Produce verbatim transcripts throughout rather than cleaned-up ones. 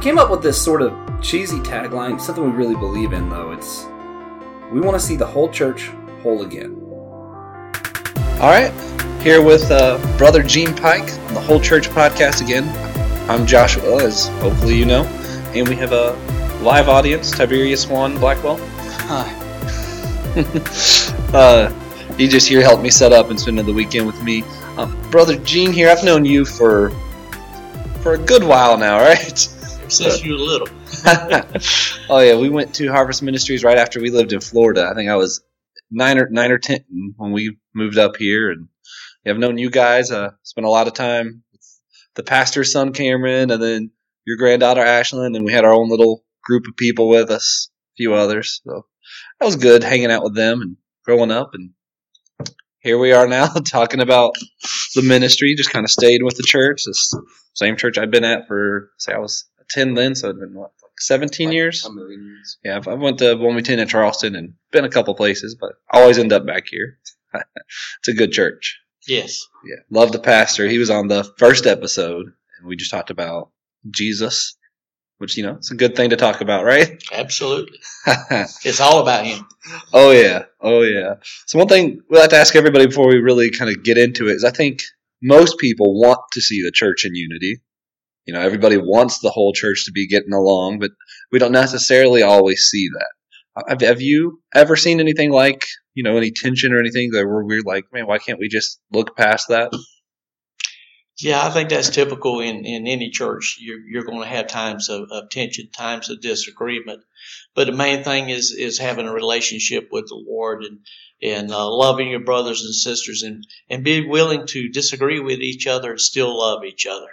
came up with this sort of cheesy tagline, something we really believe in, though. It's, we want to see the whole church whole again. All right, here with uh, Brother Gene Pike on the Whole Church Podcast again. I'm Joshua, as hopefully you know, and we have a live audience, Tiberius Swan Blackwell. Hi. uh, he just here helped me set up and spend the weekend with me. Uh, Brother Gene here, I've known you for for a good while now, right? Since you were little. Oh yeah, we went to Harvest Ministries right after we lived in Florida. I think I was nine or nine or ten when we moved up here, and I've known you guys. Uh, spent a lot of time with the pastor's son Cameron, and then your granddaughter Ashlyn, and we had our own little group of people with us, a few others. So that was good hanging out with them and growing up, and here we are now talking about the ministry. Just kind of stayed with the church, this same church I've been at for, say I was ten then, so it'd been what, like seventeen like years? A million years. Yeah, I went to Wilmington and Charleston and been a couple places, but I always end up back here. It's a good church. Yes. Yeah, love the pastor. He was on the first episode, and we just talked about Jesus, which, you know, it's a good thing to talk about, right? Absolutely. It's all about him. Oh, yeah. Oh, yeah. So one thing we like to ask everybody before we really kind of get into it is I think most people want to see the church in unity. You know, everybody wants the whole church to be getting along, but we don't necessarily always see that. Have, have you ever seen anything like, you know, any tension or anything that where we're like, man, why can't we just look past that? Yeah, I think that's typical in, in any church. You're, you're going to have times of, of tension, times of disagreement. But the main thing is is having a relationship with the Lord and and uh, loving your brothers and sisters and, and be willing to disagree with each other and still love each other.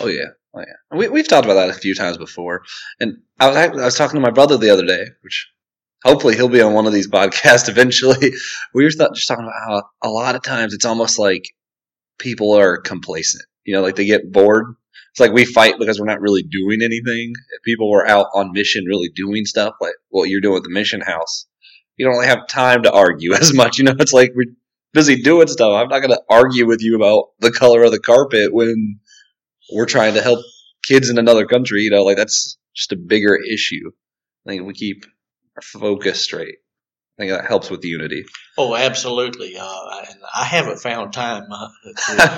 Oh, yeah. Oh, yeah. We, we've talked about that a few times before. And I was, I was talking to my brother the other day, which hopefully he'll be on one of these podcasts eventually. We were just talking about how a lot of times it's almost like people are complacent, you know, like they get bored. It's like we fight because we're not really doing anything. If people were out on mission really doing stuff, like what you're doing with the mission house, you don't really have time to argue as much. You know, it's like we're busy doing stuff. I'm not going to argue with you about the color of the carpet when we're trying to help kids in another country. You know, like that's just a bigger issue. I think we keep our focus straight. I think that helps with unity. Oh, absolutely. Uh, and I haven't found time uh,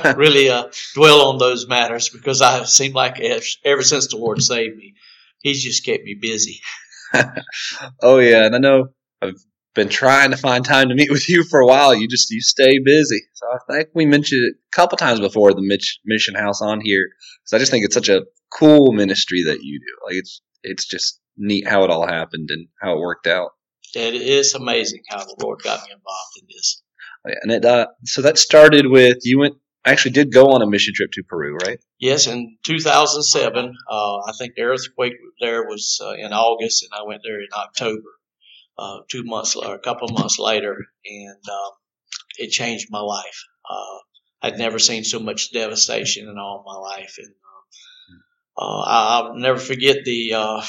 to really uh, dwell on those matters because I seem like ever since the Lord saved me, He's just kept me busy. Oh, yeah. And I know I've been trying to find time to meet with you for a while. You just you stay busy. So I think we mentioned it a couple times before, the Mission House on here, because I just think it's such a cool ministry that you do. Like it's it's just neat how it all happened and how it worked out. It is amazing how the Lord got me involved in this. Oh, yeah. And it, uh, so that started with you went actually did go on a mission trip to Peru, right? Yes, in two thousand seven. Uh, I think the earthquake there was uh, in August, and I went there in October, uh, two months or a couple of months later, and um, it changed my life. Uh, I'd never seen so much devastation in all my life, and uh, uh, I'll never forget the. Uh,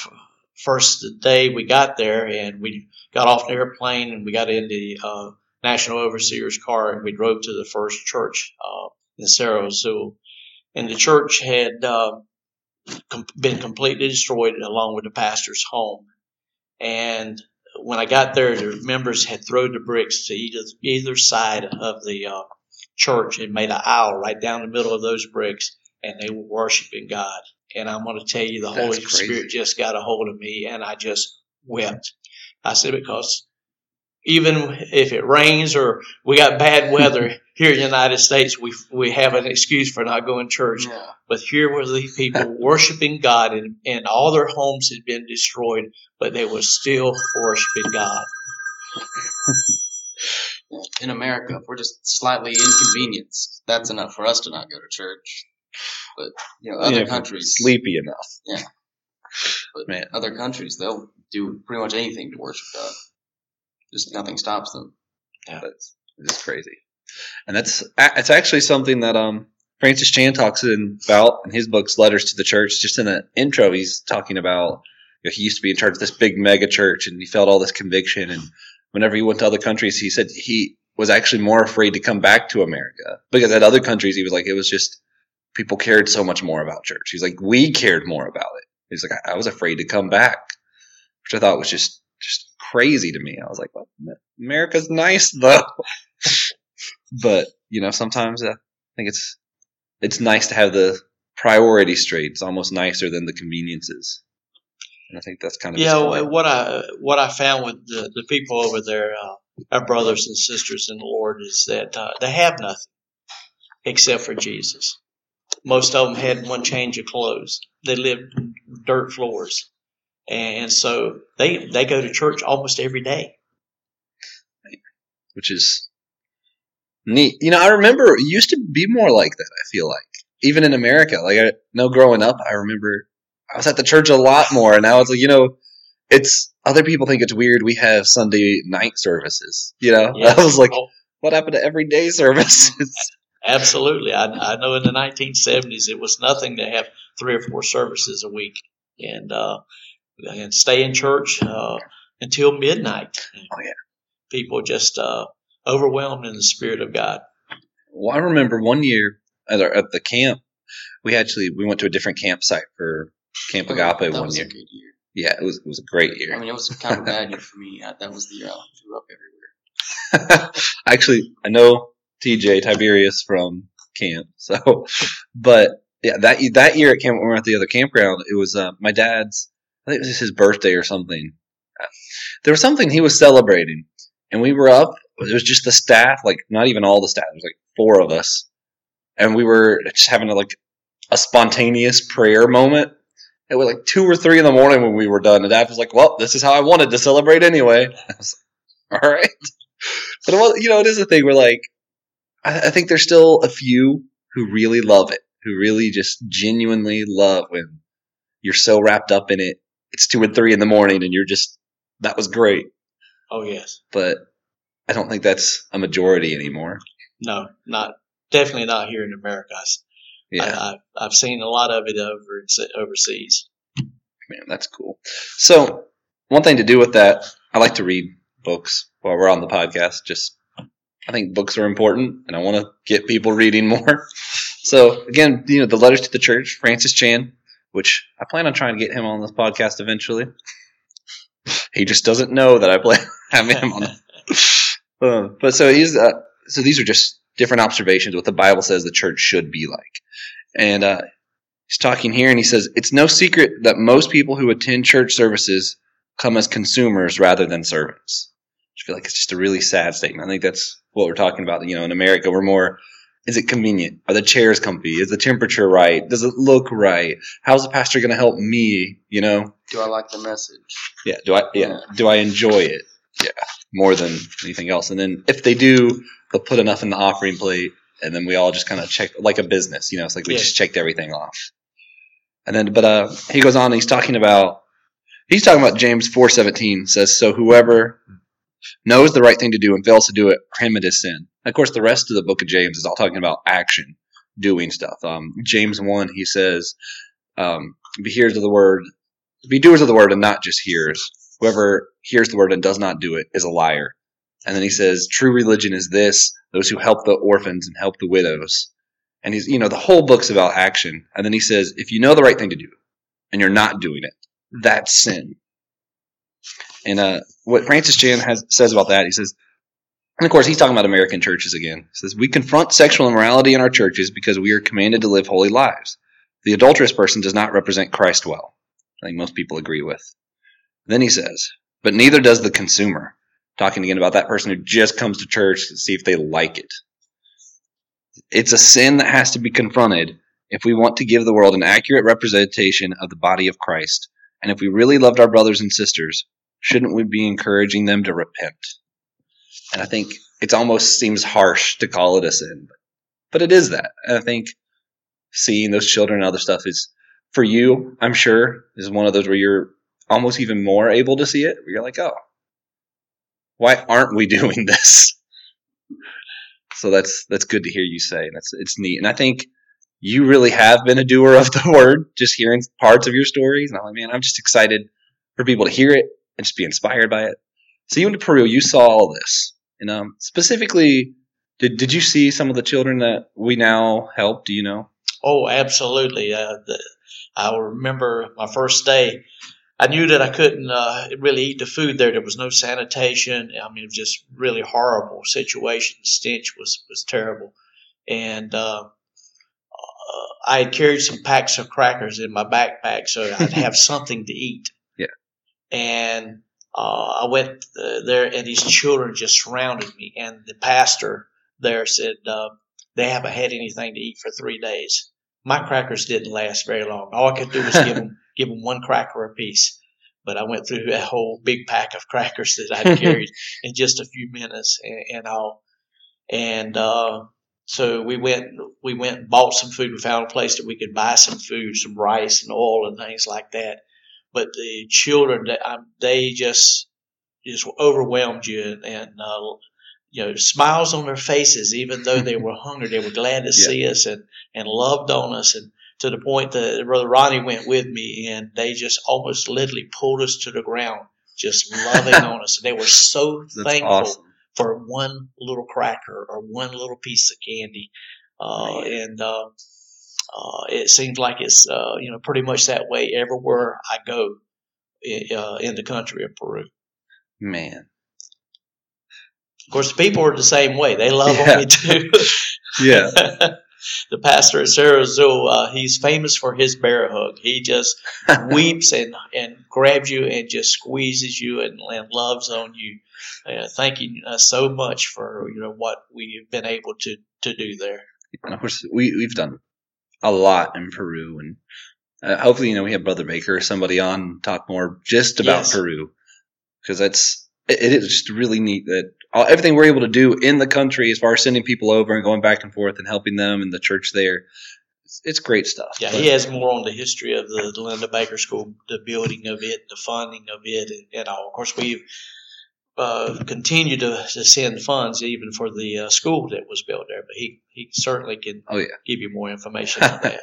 First day we got there, and we got off the airplane, and we got in the uh, National Overseer's car, and we drove to the first church uh, in Saro Azul. And the church had uh, com- been completely destroyed along with the pastor's home. And when I got there, the members had thrown the bricks to either, either side of the uh, church and made an aisle right down the middle of those bricks, and they were worshiping God. And I'm going to tell you, the That's Holy crazy. Spirit just got a hold of me, and I just wept. I said, because even if it rains or we got bad weather here in the United States, we we have an excuse for not going to church. Yeah. But here were these people worshiping God, and, and all their homes had been destroyed, but they were still worshiping God. In America, if we're just slightly inconvenienced, that's enough for us to not go to church. But you know, other yeah, countries sleepy enough. Yeah, but man, other countries they'll do pretty much anything to worship God. Just nothing stops them. Yeah, that's it's crazy, and that's it's actually something that um Francis Chan talks in, about in his books, Letters to the Church. Just in the intro, he's talking about you know, he used to be in charge of this big mega church, and he felt all this conviction. And whenever he went to other countries, he said he was actually more afraid to come back to America because at other countries he was like it was just. People cared so much more about church. He's like, we cared more about it. He's like, I, I was afraid to come back, which I thought was just, just crazy to me. I was like, well, America's nice though. But, you know, sometimes I think it's, it's nice to have the priority straight. It's almost nicer than the conveniences. And I think that's kind of, yeah, what I, what I found with the, the people over there, uh, our brothers and sisters in the Lord, is that uh, they have nothing except for Jesus. Most of them had one change of clothes. They lived on dirt floors. And so they, they go to church almost every day. Which is neat. You know, I remember it used to be more like that, I feel like. Even in America. Like, I know growing up, I remember I was at the church a lot more. And I was like, you know, it's other people think it's weird we have Sunday night services. You know? Yes. I was like, what happened to everyday services? Absolutely. I, I know in the nineteen seventies it was nothing to have three or four services a week and uh, and stay in church uh, until midnight. Oh, yeah. People just uh, overwhelmed in the Spirit of God. Well, I remember one year at, our, at the camp, we actually we went to a different campsite for Camp Agape oh, that one was year. A good year. Yeah, it was it was a great year. I mean, it was kind of a bad year for me. I, that was the year I threw up everywhere. Actually, I know T J Tiberius from camp. So, but yeah, that that year at camp, when we were at the other campground, it was uh, my dad's, I think it was his birthday or something. There was something he was celebrating, and we were up. It was just the staff, like not even all the staff. It was like four of us, and we were just having a, like a spontaneous prayer moment. It was like two or three in the morning when we were done, and Dad was like, "Well, this is how I wanted to celebrate anyway." I was like, "All right," but it was, you know, it is a thing where like. I think there's still a few who really love it, who really just genuinely love when you're so wrapped up in it. It's two and three in the morning and you're just, that was great. Oh, yes. But I don't think that's a majority anymore. No, not definitely not here in America. Yeah. I, I, I've seen a lot of it over overseas. Man, that's cool. So one thing to do with that, I like to read books while we're on the podcast, just I think books are important, and I want to get people reading more. So, again, you know, the Letters to the Church, Francis Chan, which I plan on trying to get him on this podcast eventually. He just doesn't know that I plan having him on. uh, but so he's uh, so these are just different observations what the Bible says the church should be like, and uh, he's talking here, and he says it's no secret that most people who attend church services come as consumers rather than servants. I feel like it's just a really sad statement. I think that's what we're talking about. You know, in America, we're more, is it convenient? Are the chairs comfy? Is the temperature right? Does it look right? How's the pastor going to help me? You know? Do I like the message? Yeah. Do I, yeah. yeah. Do I enjoy it? Yeah. More than anything else. And then if they do, they'll put enough in the offering plate. And then we all just kind of check like a business, you know, it's like we yeah. just checked everything off. And then, but, uh, he goes on and he's talking about, he's talking about James four seventeen says, so whoever knows the right thing to do and fails to do it, for him it is sin. Of course, the rest of the book of James is all talking about action, doing stuff. Um, James one, he says, um, be hearers of the word, be doers of the word and not just hearers. Whoever hears the word and does not do it is a liar. And then he says, true religion is this, those who help the orphans and help the widows. And he's, you know, the whole book's about action. And then he says, if you know the right thing to do and you're not doing it, that's sin. And uh, what Francis Chan has, says about that, he says, and of course he's talking about American churches again. He says, we confront sexual immorality in our churches because we are commanded to live holy lives. The adulterous person does not represent Christ well. I think most people agree with. Then he says, but neither does the consumer. Talking again about that person who just comes to church to see if they like it. It's a sin that has to be confronted if we want to give the world an accurate representation of the body of Christ. And if we really loved our brothers and sisters, shouldn't we be encouraging them to repent? And I think it almost seems harsh to call it a sin, but it is that. And I think seeing those children and other stuff is, for you, I'm sure, is one of those where you're almost even more able to see it. Where you're like, oh, why aren't we doing this? So that's that's good to hear you say. And that's it's neat. And I think you really have been a doer of the word, just hearing parts of your stories. And I'm like, man, I'm just excited for people to hear it. And just be inspired by it. So you went to Peru. You saw all this, and um, specifically, did did you see some of the children that we now help? Do you know? Oh, absolutely. Uh, the, I remember my first day, I knew that I couldn't uh, really eat the food there. There was no sanitation. I mean, it was just really horrible situation. The stench was, was terrible. And uh, I had carried some packs of crackers in my backpack so I'd have something to eat. Yeah. And uh, I went there, and these children just surrounded me. And the pastor there said uh, they haven't had anything to eat for three days. My crackers didn't last very long. All I could do was give them. Give them one cracker a piece. But I went through a whole big pack of crackers that I carried in just a few minutes and, and all. And uh, so we went we went and bought some food. We found a place that we could buy some food, some rice and oil and things like that. But the children, they just just overwhelmed you, and uh, you know, smiles on their faces, even though they were hungry. They were glad to yeah. see us and, and loved on us. And to the point that Brother Ronnie went with me, and they just almost literally pulled us to the ground, just loving on us. They were so That's thankful awesome. For one little cracker or one little piece of candy. Uh, and uh, uh, it seems like it's uh, you know, pretty much that way everywhere I go in, uh, in the country of Peru. Man. Of course, the people are the same way. They love yeah. on me too. yeah. The pastor at Saro Azul, uh, he's famous for his bear hug. He just weeps and, and grabs you and just squeezes you and, and loves on you. Uh, thank you uh, so much for, you know, what we've been able to, to do there. And of course, we, we've done a lot in Peru. And uh, hopefully, you know, we have Brother Baker or somebody on talk more just about yes. Peru. Because that's it, it is just really neat that everything we're able to do in the country as far as sending people over and going back and forth and helping them and the church there, it's, it's great stuff. Yeah, but he has more on the history of the, the Linda Baker School, the building of it, the funding of it, and, and all. Of course, we've uh, continued to, to send funds even for the uh, school that was built there, but he, he certainly can oh, yeah. give you more information on that.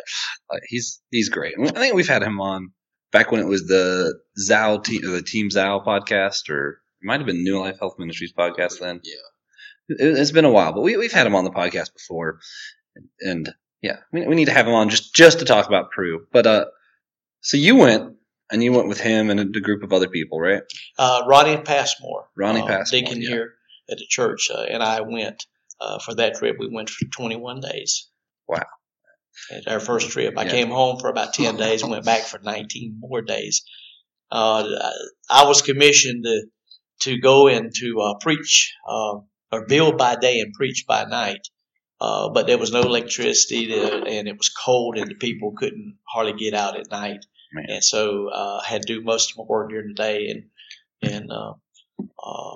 uh, he's he's great. I think we've had him on back when it was the Zao team, or the Team Zao podcast, or it might have been New Life Health Ministries podcast then. Yeah, it, it's been a while, but we, we've had him on the podcast before, and, and yeah, we, we need to have him on just, just to talk about Peru. But uh, so you went, and you went with him and a, a group of other people, right? Uh, Ronnie Passmore, Ronnie uh, Passmore, deacon yeah. here at the church, uh, and I went uh, for that trip. We went for twenty-one days. Wow! At our first trip, I yeah. came home for about ten days and went back for nineteen more days. Uh, I was commissioned to. to go and to uh, preach uh, or build by day and preach by night. Uh, but there was no electricity to, and it was cold, and the people couldn't hardly get out at night. Man. And so uh, I had to do most of my work during the day, and, and uh, uh,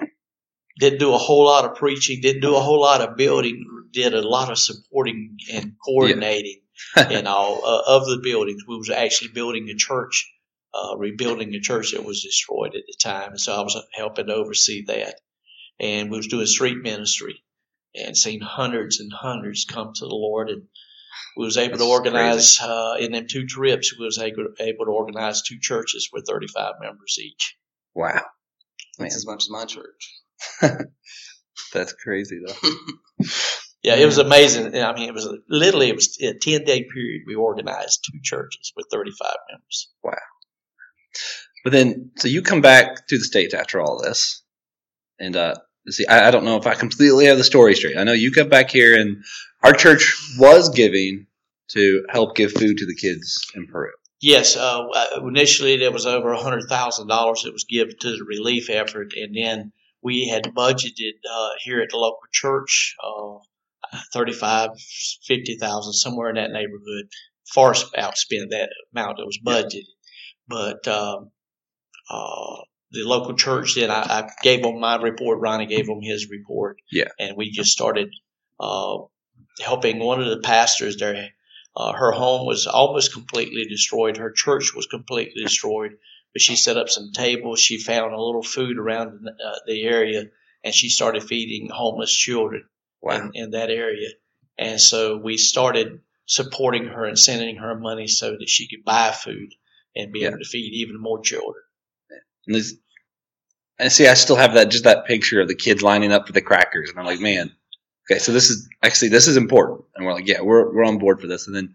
didn't do a whole lot of preaching, didn't do a whole lot of building, did a lot of supporting and coordinating yeah. and all uh, of the buildings. We was actually building a church. Uh, rebuilding a church that was destroyed at the time. And so I was helping to oversee that. And we was doing street ministry and seeing hundreds and hundreds come to the Lord. And we was able That's to organize, uh, in them two trips, we was able, able to organize two churches with thirty-five members each. Wow. Man. That's as much as my church. That's crazy, though. Yeah, it was amazing. I mean, it was literally, it was a ten-day period. We organized two churches with thirty-five members. Wow. But then, so you come back to the States after all this, and uh, see, I, I don't know if I completely have the story straight. I know you come back here, and our church was giving to help give food to the kids in Peru. Yes, uh, initially there was over one hundred thousand dollars that was given to the relief effort, and then we had budgeted uh, here at the local church uh, thirty-five thousand, fifty thousand, somewhere in that neighborhood, far outspent that amount that was budgeted. Yeah. But um, uh, the local church, then I, I gave them my report. Ronnie gave them his report. Yeah. And we just started uh, helping one of the pastors there. Uh, her home was almost completely destroyed. Her church was completely destroyed. But she set up some tables. She found a little food around the, uh, the area, and she started feeding homeless children wow. in, in that area. And so we started supporting her and sending her money so that she could buy food and be yeah. able to feed even more children. And, and see, I still have that just that picture of the kids lining up for the crackers, and I'm like, man, okay, so this is actually this is important, and we're like, yeah, we're we're on board for this. And then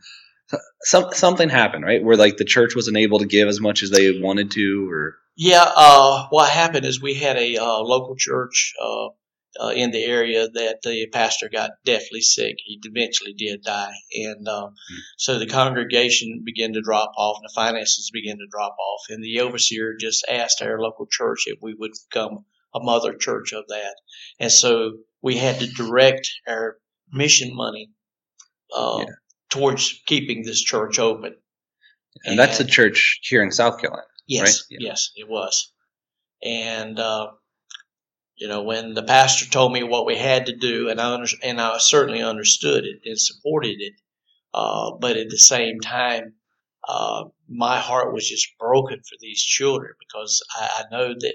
some, something happened, right? Where like the church wasn't able to give as much as they wanted to, or yeah. Uh, what happened is we had a uh, local church uh, uh, in the area that the pastor got deathly sick. He eventually did die, and uh, mm-hmm. so the congregation began to drop off, and the finances began to drop off, and the overseer just asked our local church if we would become a mother church of that, and so we had to direct our mission money uh, yeah. towards keeping this church open. And, and that's a church here in South Carolina, yes, right? Yeah. Yes, it was. And, uh, you know, when the pastor told me what we had to do, and I, under- and I certainly understood it and supported it, uh, but at the same time, uh, my heart was just broken for these children, because I, I know that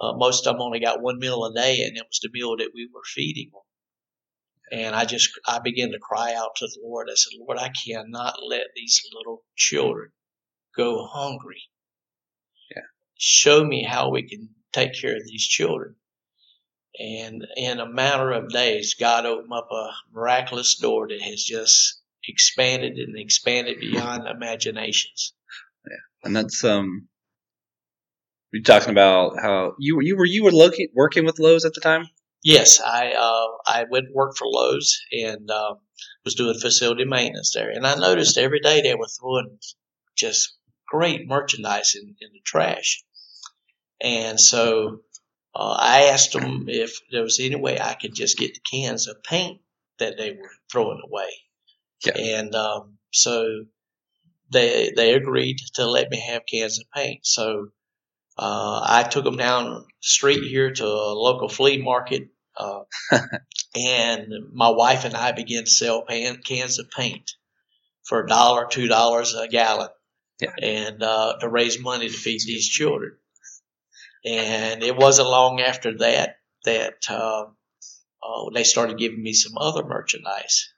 uh, most of them only got one meal a day, and it was the meal that we were feeding them. And I just, I began to cry out to the Lord. I said, Lord, I cannot let these little children go hungry. Yeah. Show me how we can take care of these children. And in a matter of days, God opened up a miraculous door that has just expanded and expanded beyond imaginations. Yeah. And that's, um, you're talking about how you, you were, you were looking, working with Lowe's at the time? Yes, I uh, I went to work for Lowe's and uh, was doing facility maintenance there. And I noticed every day they were throwing just great merchandise in, in the trash. And so uh, I asked them if there was any way I could just get the cans of paint that they were throwing away. Yeah. And um, so they they agreed to let me have cans of paint. So Uh, I took them down the street here to a local flea market, uh, and my wife and I began to sell pan, cans of paint for a dollar, two dollars a gallon, yeah. and uh, to raise money to feed these children. And it wasn't long after that that uh, uh, they started giving me some other merchandise.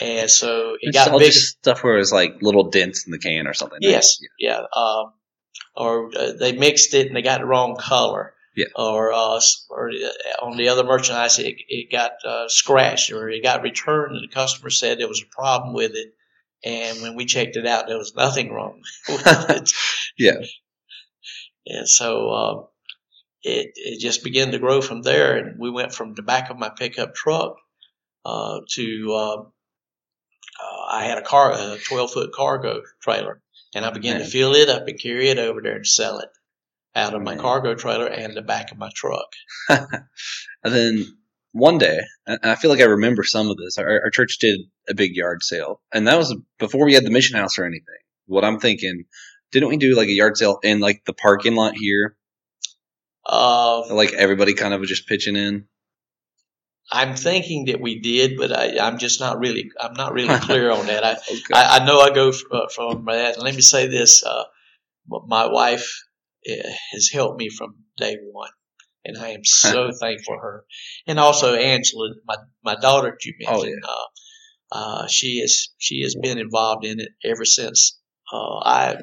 And so it it's got all big just stuff where it was like little dents in the can or something. Yes, right? yeah. yeah uh, Or uh, they mixed it and they got the wrong color. Yeah. Or, uh, or uh, on the other merchandise, it, it got uh, scratched or it got returned, and the customer said there was a problem with it. And when we checked it out, there was nothing wrong with it. Yeah. And so uh, it it just began to grow from there. And we went from the back of my pickup truck uh, to uh, uh, I had a car, a twelve-foot cargo trailer. And I began Man. to fill it up and carry it over there and sell it out of my Man. cargo trailer and the back of my truck. And then one day, and I feel like I remember some of this, our, our church did a big yard sale. And that was before we had the mission house or anything. What I'm thinking, didn't we do like a yard sale in like the parking lot here? Uh, like everybody kind of was just pitching in? I'm thinking that we did, but I, I'm just not really. I'm not really clear on that. I, okay. I, I know I go from, uh, from that. And let me say this: uh, my wife uh, has helped me from day one, and I am so thankful for her. And also Angela, my my daughter, you mentioned. Oh, yeah. uh, uh, she is she has been involved in it ever since uh, I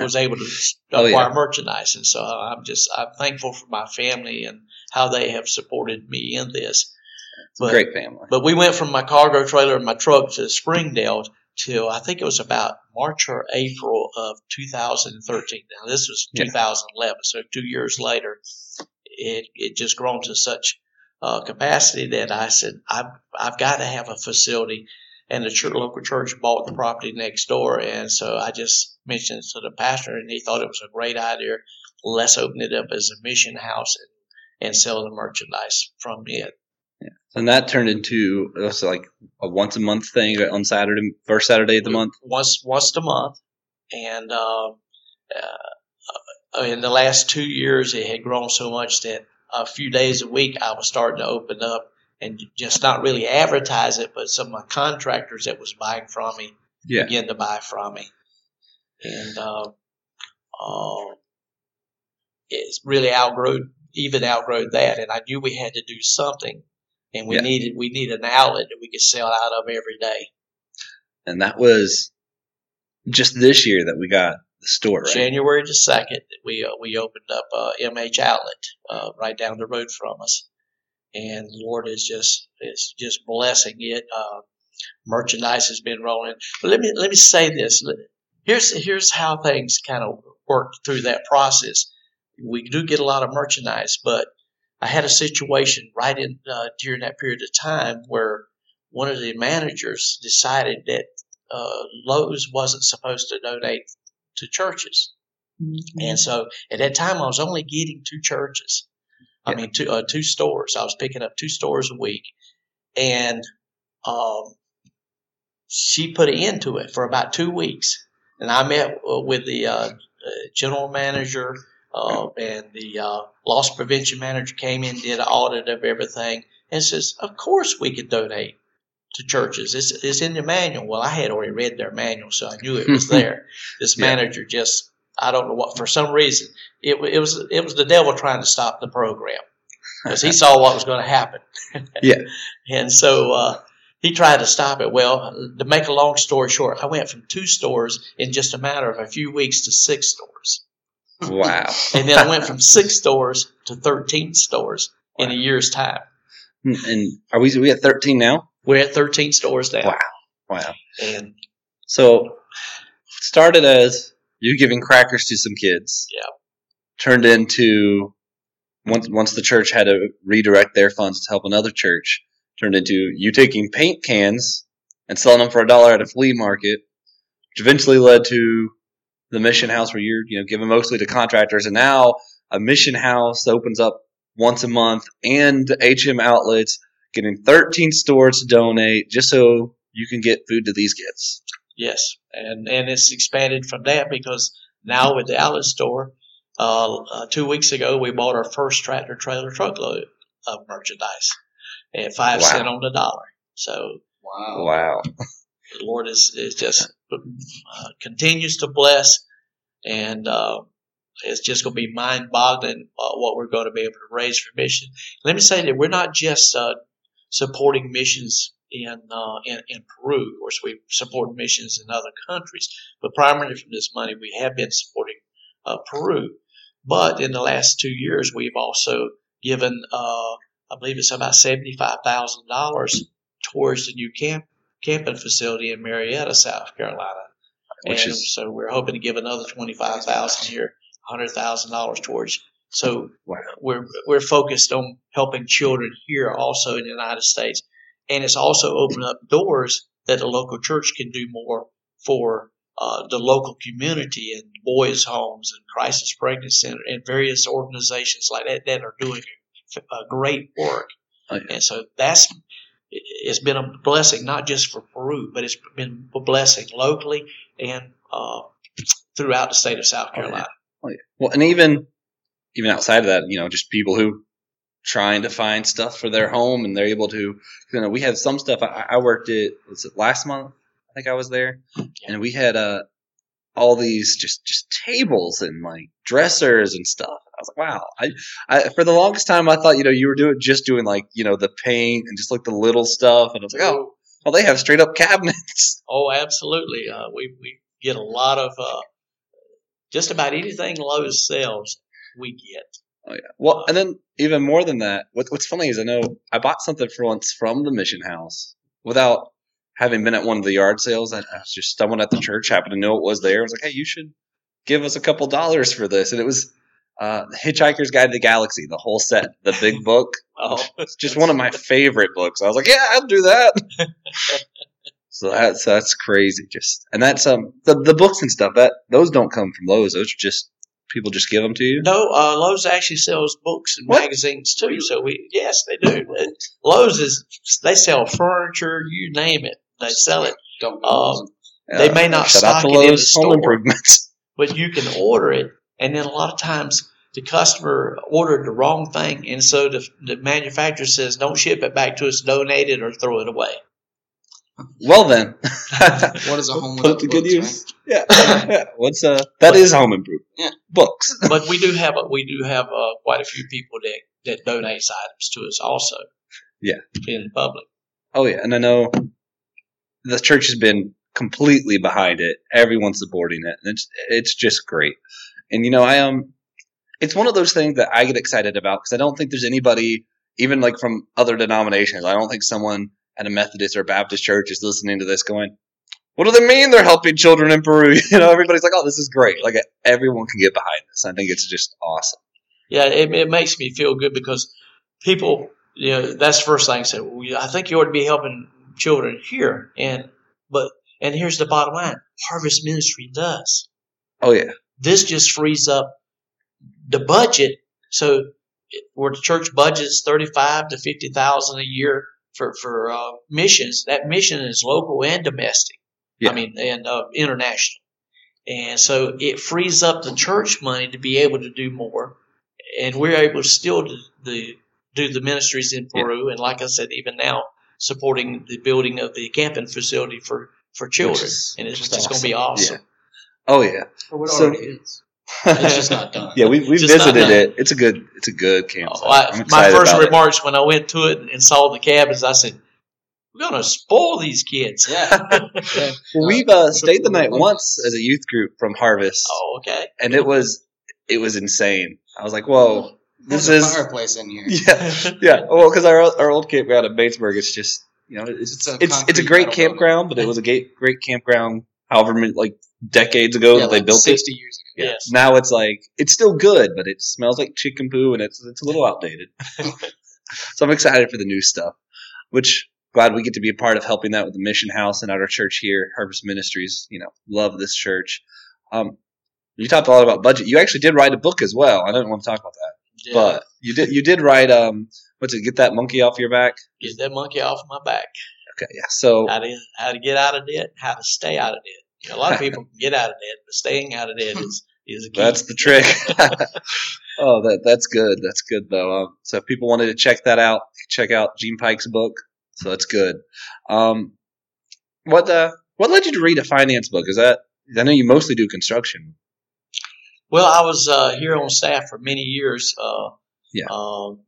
was able to acquire oh, yeah. merchandise. And so I'm just I'm thankful for my family and how they have supported me in this. But, great family. But we went from my cargo trailer and my truck to Springdale till I think it was about March or April of two thousand thirteen. Now, this was yeah. two thousand eleven, so two years later, it it just grown to such uh, capacity that I said, I've, I've got to have a facility. And the church, local church bought the property next door, and so I just mentioned it to the pastor, and he thought it was a great idea. Let's open it up as a mission house and, and sell the merchandise from it. Yeah. And that turned into so like a once a month thing on Saturday, first Saturday of the month. Once, once a month, and uh, uh, in the last two years, it had grown so much that a few days a week, I was starting to open up and just not really advertise it. But some of my contractors that was buying from me yeah. began to buy from me, and uh, uh, it's really outgrew, even outgrew that. And I knew we had to do something. And we yeah. needed we needed an outlet that we could sell out of every day. And that was just this year that we got the store, right? January the second, we uh, we opened up uh, M H Outlet uh, right down the road from us, and the Lord is just is just blessing it. Uh, Merchandise has been rolling. But let me let me say this. Here's here's how things kind of work through that process. We do get a lot of merchandise, but I had a situation right in uh, during that period of time where one of the managers decided that uh, Lowe's wasn't supposed to donate to churches. Mm-hmm. And so at that time, I was only getting two churches. I yeah. mean, two, uh, two stores. I was picking up two stores a week. And um, she put an end to it for about two weeks. And I met uh, with the uh, general manager uh, and the uh, loss prevention manager came in, did an audit of everything, and says, of course we could donate to churches. It's, it's in the manual. Well, I had already read their manual, so I knew it was there. This yeah. manager just... I don't know what, for some reason, it, it was it was the devil trying to stop the program because he saw what was going to happen. Yeah. And so uh, he tried to stop it. Well, to make a long story short, I went from two stores in just a matter of a few weeks to six stores. Wow. And then I went from six stores to thirteen stores wow. in a year's time. And are we, are we at thirteen now? We're at thirteen stores now. Wow. Wow. And so started as... you giving crackers to some kids. Yeah. Turned into, once once the church had to redirect their funds to help another church, turned into you taking paint cans and selling them for a dollar at a flea market, which eventually led to the mission house where you're you know giving mostly to contractors. And now a mission house opens up once a month and H M outlets, getting thirteen stores to donate just so you can get food to these kids. Yes, and and it's expanded from that because now with the outlet store, uh, uh, two weeks ago we bought our first tractor trailer truckload of merchandise at five wow. cent on the dollar. So wow, wow, the Lord is is just uh, continues to bless, and uh, it's just going to be mind boggling uh, what we're going to be able to raise for mission. Let me say that we're not just uh, supporting missions. In, uh, in in Peru, of course, we support missions in other countries, but primarily from this money, we have been supporting uh, Peru. But in the last two years, we've also given, uh, I believe it's about seventy-five thousand dollars towards the new camp camping facility in Marietta, South Carolina. Which and is, so we're hoping to give another twenty-five thousand dollars here, one hundred thousand dollars towards. So wow. we're we're focused on helping children here, also in the United States. And it's also opened up doors that a local church can do more for uh, the local community and boys' homes and crisis pregnancy center and various organizations like that that are doing a great work. Oh, yeah. And so that's it's been a blessing, not just for Peru, but it's been a blessing locally and uh, throughout the state of South Carolina. Oh, yeah. Oh, yeah. Well, and even even outside of that, you know, just people who. Trying to find stuff for their home, and they're able to. You know, we had some stuff. I, I worked at was it last month. I think I was there, and we had uh, all these just, just tables and like dressers and stuff. I was like, wow. I, I for the longest time I thought you know you were doing just doing like you know the paint and just like the little stuff, and I was like, oh, well they have straight up cabinets. Oh, absolutely. Uh, we we get a lot of uh, just about anything Lowe's sells, we get. Oh, yeah. Well, and then even more than that, what, what's funny is I know I bought something for once from the Mission House without having been at one of the yard sales. I, I was just someone at the church happened to know it was there. I was like, hey, you should give us a couple dollars for this. And it was uh, Hitchhiker's Guide to the Galaxy, the whole set, the big book. Oh, it's just one of my favorite books. I was like, yeah, I'll do that. So that's that's crazy. Just and that's um the the books and stuff that those don't come from Lowe's. Those are just. People just give them to you? No, uh, Lowe's actually sells books and what? magazines too. So we, yes, they do. And Lowe's is they sell furniture, you name it, they sell it. Don't um, uh, they may not stock it in the store, but you can order it. And then a lot of times the customer ordered the wrong thing, and so the, the manufacturer says, "Don't ship it back to us. Donate it or throw it away." Well then, what is a home improvement? Put it to good use. Right? Yeah. yeah, what's uh that but, is home improvement. Yeah, books. But we do have a, we do have uh, quite a few people that that donates items to us also. Yeah, in public. Oh yeah, and I know the church has been completely behind it. Everyone's supporting it, and it's it's just great. And you know, I um, it's one of those things that I get excited about because I don't think there's anybody, even like from other denominations. I don't think someone at a Methodist or a Baptist church is listening to this going, what do they mean they're helping children in Peru? You know, everybody's like, oh, this is great. Like, everyone can get behind this. I think it's just awesome. Yeah, it, it makes me feel good because people, you know, that's the first thing I said. Well, I think you ought to be helping children here. And but and here's the bottom line. Harvest Ministry does. Oh, yeah. This just frees up the budget. So where the church budgets thirty-five to fifty thousand dollars a year for, for uh, missions, that mission is local and domestic. Yeah. I mean, and uh, international. And so it frees up the church money to be able to do more. And we're able still to the, do the ministries in Peru. Yeah. And like I said, even now supporting the building of the camping facility for, for children. Is, and it's just awesome. Going to be awesome. Yeah. Oh, yeah. Well, it so, already is. It's just not done. Yeah, we we just visited it. It's a good it's a good campsite. Oh, I, my first remarks it. When I went to it and saw the cabins, I said, we're going to spoil these kids. Yeah. yeah. Well, we've uh, stayed the night once as a youth group from Harvest. Oh, okay. And it was it was insane. I was like, whoa. There's this a is, fireplace in here. Yeah. Yeah. Well, because our, our old campground at Batesburg, it's just, you know, it's it's a, it's, it's a great campground, but it was a great, great campground however many, like, decades ago yeah, that like they built sixty it. years ago. Yeah. Yes. Now it's like, it's still good, but it smells like chicken poo and it's it's a little outdated. So I'm excited for the new stuff, which glad we get to be a part of helping that with the Mission House and at our church here, Harvest Ministries. You know, love this church. Um, you talked a lot about budget. You actually did write a book as well. I don't want to talk about that, yeah. but you did you did write, um, what's it, Get That Monkey Off Your Back? Get That Monkey Off My Back. Okay, yeah. So how to, how to get out of debt, how to stay out of debt. A lot of people can get out of debt, but staying out of debt is, is a key. That's the trick. oh, that that's good. That's good, though. Um, so if people wanted to check that out, check out Gene Pike's book. So that's good. Um, what uh, what led you to read a finance book? Is that I know you mostly do construction. Well, I was uh, here on staff for many years uh, yeah. um,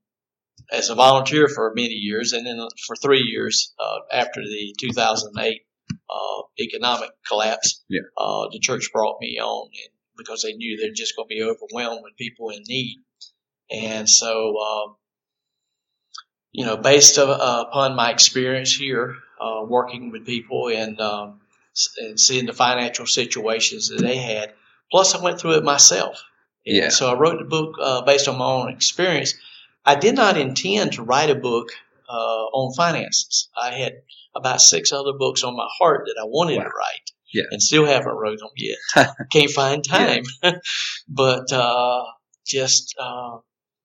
as a volunteer for many years, and then for three years uh, after the two thousand eight Uh, economic collapse. Yeah. Uh, the church brought me on and because they knew they're just going to be overwhelmed with people in need, and so um, you know, based of, uh, upon my experience here, uh, working with people and um, and seeing the financial situations that they had, plus I went through it myself. And yeah. So I wrote the book uh, based on my own experience. I did not intend to write a book uh, on finances. I had about six other books on my heart that I wanted wow. to write yeah. and still haven't wrote them yet. Can't find time. Yeah. But uh, just uh,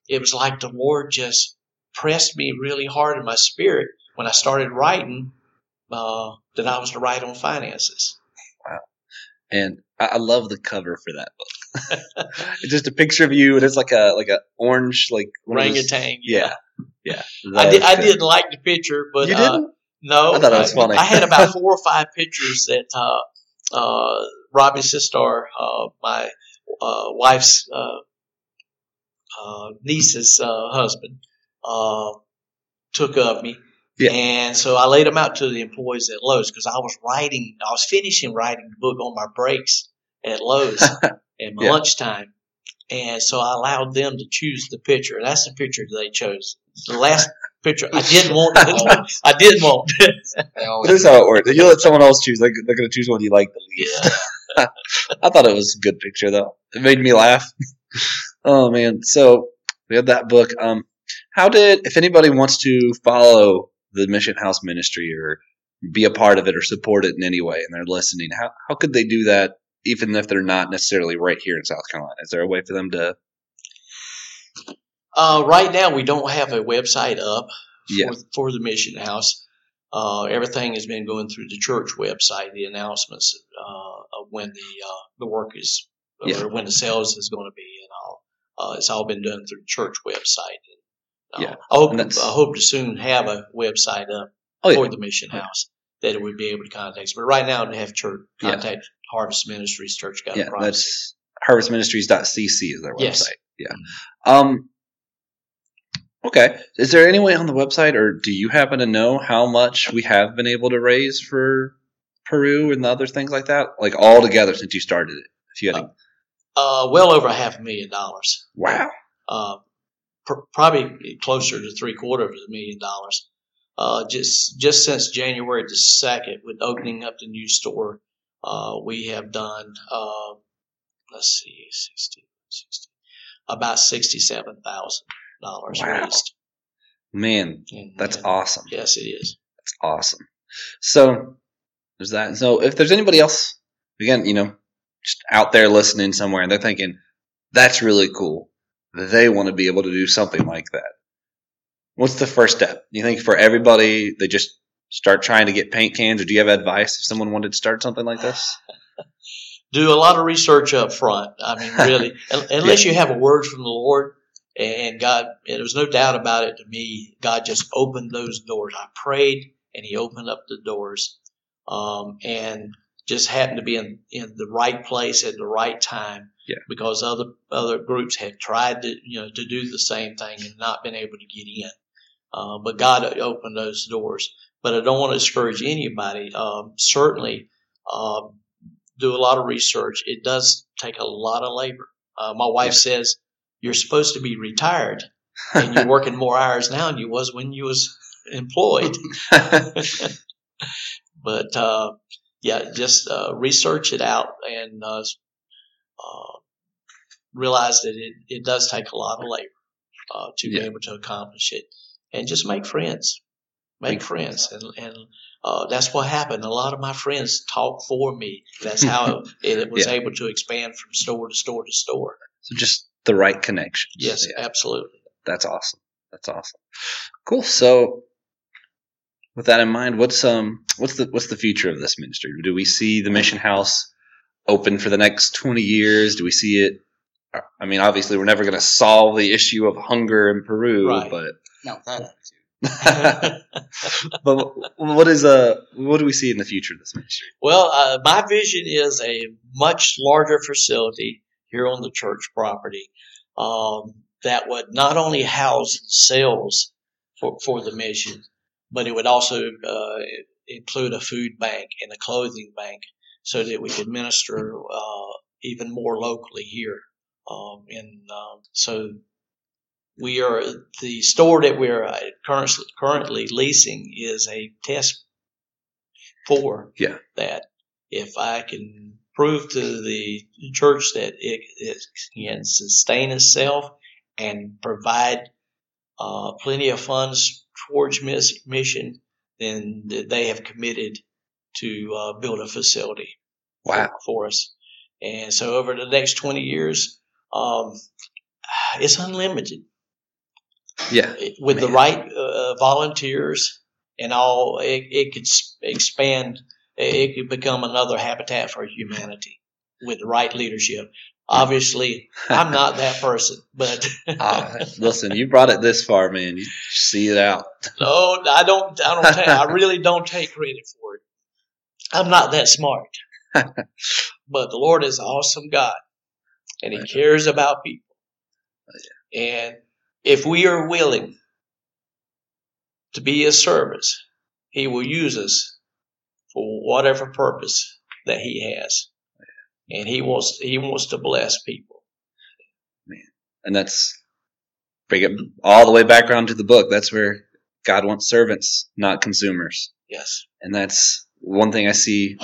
it was like the Lord just pressed me really hard in my spirit when I started writing uh, that I was to write on finances. Wow. And I love the cover for that book. It's just a picture of you, and it's like a like an orange like orangutan. Yeah. Yeah. yeah. I, did, I didn't like the picture. But you didn't? Uh, No, I thought it was funny. I had about four or five pictures that uh, uh, Robbie Sistar, uh, my uh, wife's uh, uh, niece's uh, husband, uh, took of me. Yeah. And so I laid them out to the employees at Lowe's because I was writing, I was finishing writing the book on my breaks at Lowe's at my yeah. lunchtime. And so I allowed them to choose the picture. That's the picture they chose. The last picture I didn't want. It. I didn't want. It. This is how it works. You let someone else choose. They're going to choose one you like the least. Yeah. I thought it was a good picture though. It made me laugh. Oh man! So we had that book. Um, how did? If anybody wants to follow the Mission House Ministry or be a part of it or support it in any way, and they're listening, how how could they do that? Even if they're not necessarily right here in South Carolina, is there a way for them to? Uh, right now, we don't have a website up for, yeah. for the Mission House. Uh, everything has been going through the church website, the announcements uh, of when the uh, the work is, yeah. or when the sales is going to be, and all. Uh, it's all been done through the church website. And, uh, yeah. I hope I hope to soon have a website up oh, for yeah. the Mission yeah. House that it would be able to contact us. But right now, to have church contact yeah. Harvest Ministries, Church Got a Prophecy. Yeah, that's harvest ministries dot c c is their website. Yes. Yeah. Um, Okay. Is there any way on the website, or do you happen to know how much we have been able to raise for Peru and other things like that? Like all together since you started it? If you had, uh, uh, well over a half a million dollars. Wow. Uh, pr- probably closer to three quarters of a million dollars. uh, just just since January the second, with opening up the new store, uh, we have done uh, let's see, sixty, sixty, about sixty-seven thousand dollars raised. Man, and, that's and, awesome. Yes, it is. That's awesome. So there's that. So if there's anybody else, again, you know, just out there listening somewhere, and they're thinking, that's really cool. They want to be able to do something like that. What's the first step? Do you think for everybody, they just start trying to get paint cans, or do you have advice if someone wanted to start something like this? Do a lot of research up front. I mean, really, unless yeah. you have a word from the Lord. And God, and there was no doubt about it to me, God just opened those doors. I prayed, and He opened up the doors, um, and just happened to be in, in the right place at the right time. Yeah. Because other other groups had tried to you know to do the same thing and not been able to get in. Uh, but God opened those doors. But I don't want to discourage anybody. Um, certainly, uh, do a lot of research. It does take a lot of labor. Uh, my wife yeah. says, you're supposed to be retired, and you're working more hours now than you was when you was employed. But, uh, yeah, just uh, research it out and uh, uh, realize that it, it does take a lot of labor uh, to yeah. be able to accomplish it. And just make friends. Make friends. And, and uh, that's what happened. A lot of my friends talked for me. That's how it, it was yeah. able to expand from store to store to store. So just the right connections. Yes, yeah. absolutely. That's awesome. That's awesome. Cool. So, with that in mind, what's um, what's the what's the future of this ministry? Do we see the Mission House open for the next twenty years? Do we see it? I mean, obviously, we're never going to solve the issue of hunger in Peru, right. but no, that But what is uh, what do we see in the future of this ministry? Well, uh, my vision is a much larger facility here on the church property, um, that would not only house sales for, for the mission, but it would also uh, include a food bank and a clothing bank so that we could minister uh, even more locally here. Um, and um, so we are the store that we're currently, currently leasing is a test for yeah. that. If I can prove to the church that it, it can sustain itself and provide uh, plenty of funds towards mission, then they have committed to uh, build a facility wow. for, for us. And so over the next twenty years, um, it's unlimited. Yeah, with man. the right uh, volunteers and all, it, it could expand. It could become another Habitat for Humanity with the right leadership. Obviously, I'm not that person, but ah, listen, you brought it this far, man. You see it out. No, I don't. I don't. Take, I really don't take credit for it. I'm not that smart, but the Lord is an awesome God, and He cares about people. And if we are willing to be His servants, He will use us for whatever purpose that He has. Yeah. And he wants he wants to bless people. Man. And that's bring it all the way back around to the book. That's where God wants servants, not consumers. Yes. And that's one thing I see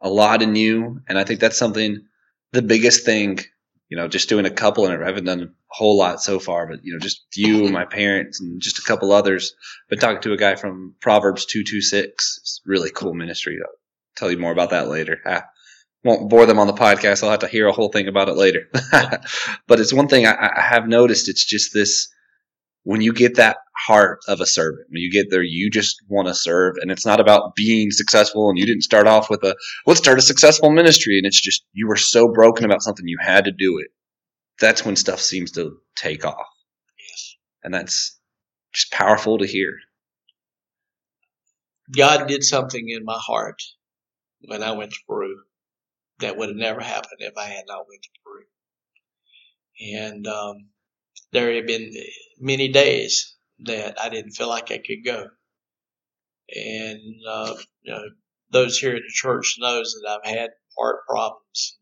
a lot in you. And I think that's something, the biggest thing, you know, just doing a couple in it. I haven't done a whole lot so far, but, you know, just you and my parents and just a couple others. I've been talking to a guy from Proverbs two twenty-six. It's a really cool ministry. I'll tell you more about that later. I won't bore them on the podcast. I'll have to hear a whole thing about it later. But it's one thing I, I have noticed. It's just this, when you get that heart of a servant, when you get there, you just want to serve. And it's not about being successful. And you didn't start off with a, let's start a successful ministry. And it's just, you were so broken about something, you had to do it. That's when stuff seems to take off. Yes. And that's just powerful to hear. God did something in my heart when I went to Peru that would have never happened if I had not went to Peru. And um, there had been many days that I didn't feel like I could go. And, uh, you know, those here at the church knows that I've had heart problems,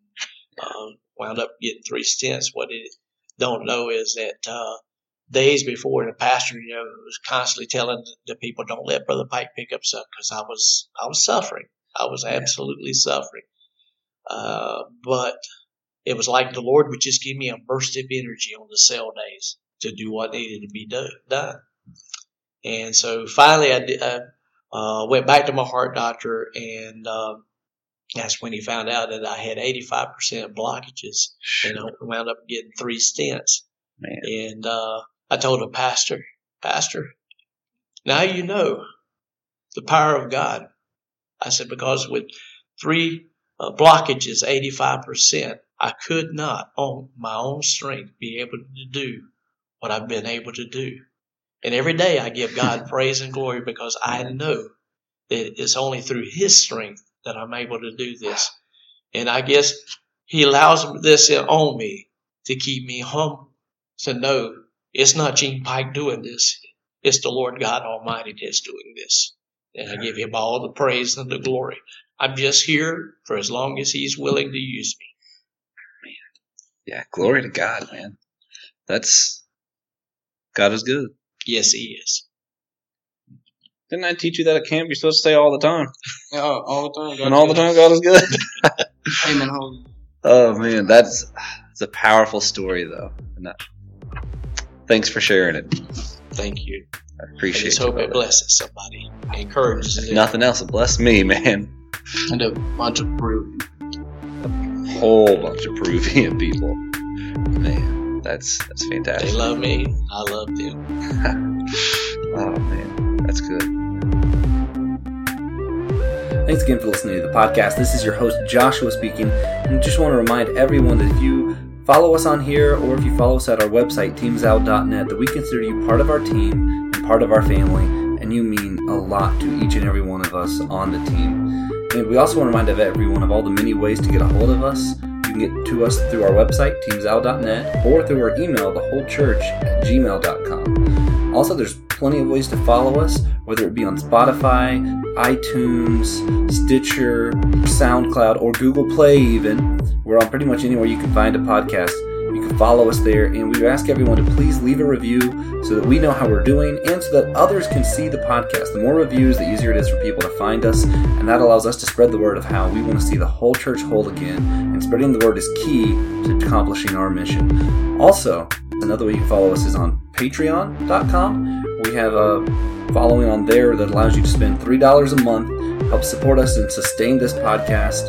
uh, wound up getting three stents. What it don't know is that, uh, days before in the pastor, you know, was constantly telling the people, don't let Brother Pike pick up stuff, because I was, I was suffering. I was absolutely yeah. suffering. Uh, but it was like the Lord would just give me a burst of energy on the cell days to do what needed to be do, done. And so finally I, did, I uh, went back to my heart doctor, and um, that's when he found out that I had eighty-five percent blockages, and I wound up getting three stents. Man. And uh, I told a pastor, Pastor, now you know the power of God. I said, because with three uh, blockages, eighty-five percent, I could not on my own strength be able to do what I've been able to do. And every day I give God praise and glory, because I know that it's only through his strength that I'm able to do this. And I guess he allows this on me to keep me humble, to know it's not Gene Pike doing this. It's the Lord God Almighty that's doing this. And I give him all the praise and the glory. I'm just here for as long as he's willing to use me. Yeah, glory to God, man. That's, God is good. Yes, he is. Didn't I teach you that at camp? You're supposed to say all the time. Yeah, oh, all the time. God and all good. The time, God is good. Amen. Oh, man, that's, that's a powerful story, though. And that, thanks for sharing it. Thank you. I appreciate it. I just hope it blesses somebody. It encourages. Nothing else will bless me, man. And a bunch of proof. Whole bunch of Peruvian people, man. That's that's fantastic. They love me. I love them. Oh man, that's good. Thanks again for listening to the podcast. This is your host Joshua speaking, and just want to remind everyone that if you follow us on here, or if you follow us at our website team sout dot net, that we consider you part of our team and part of our family, and you mean a lot to each and every one of us on the team. And we also want to remind everyone of all the many ways to get a hold of us. You can get to us through our website, team zao dot net, or through our email, the whole church at gmail dot com. Also, there's plenty of ways to follow us, whether it be on Spotify, iTunes, Stitcher, SoundCloud, or Google Play even. We're on pretty much anywhere you can find a podcast. You can follow us there, and we ask everyone to please leave a review so that we know how we're doing and so that others can see the podcast. The more reviews, the easier it is for people to find us, and that allows us to spread the word of how we want to see the whole church whole again, and spreading the word is key to accomplishing our mission. Also, another way you can follow us is on patreon dot com. We have a following on there that allows you to spend three dollars a month, help support us and sustain this podcast,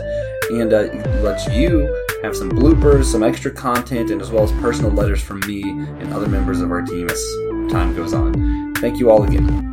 and uh, lets you have some bloopers, some extra content, and as well as personal letters from me and other members of our team as time goes on. Thank you all again.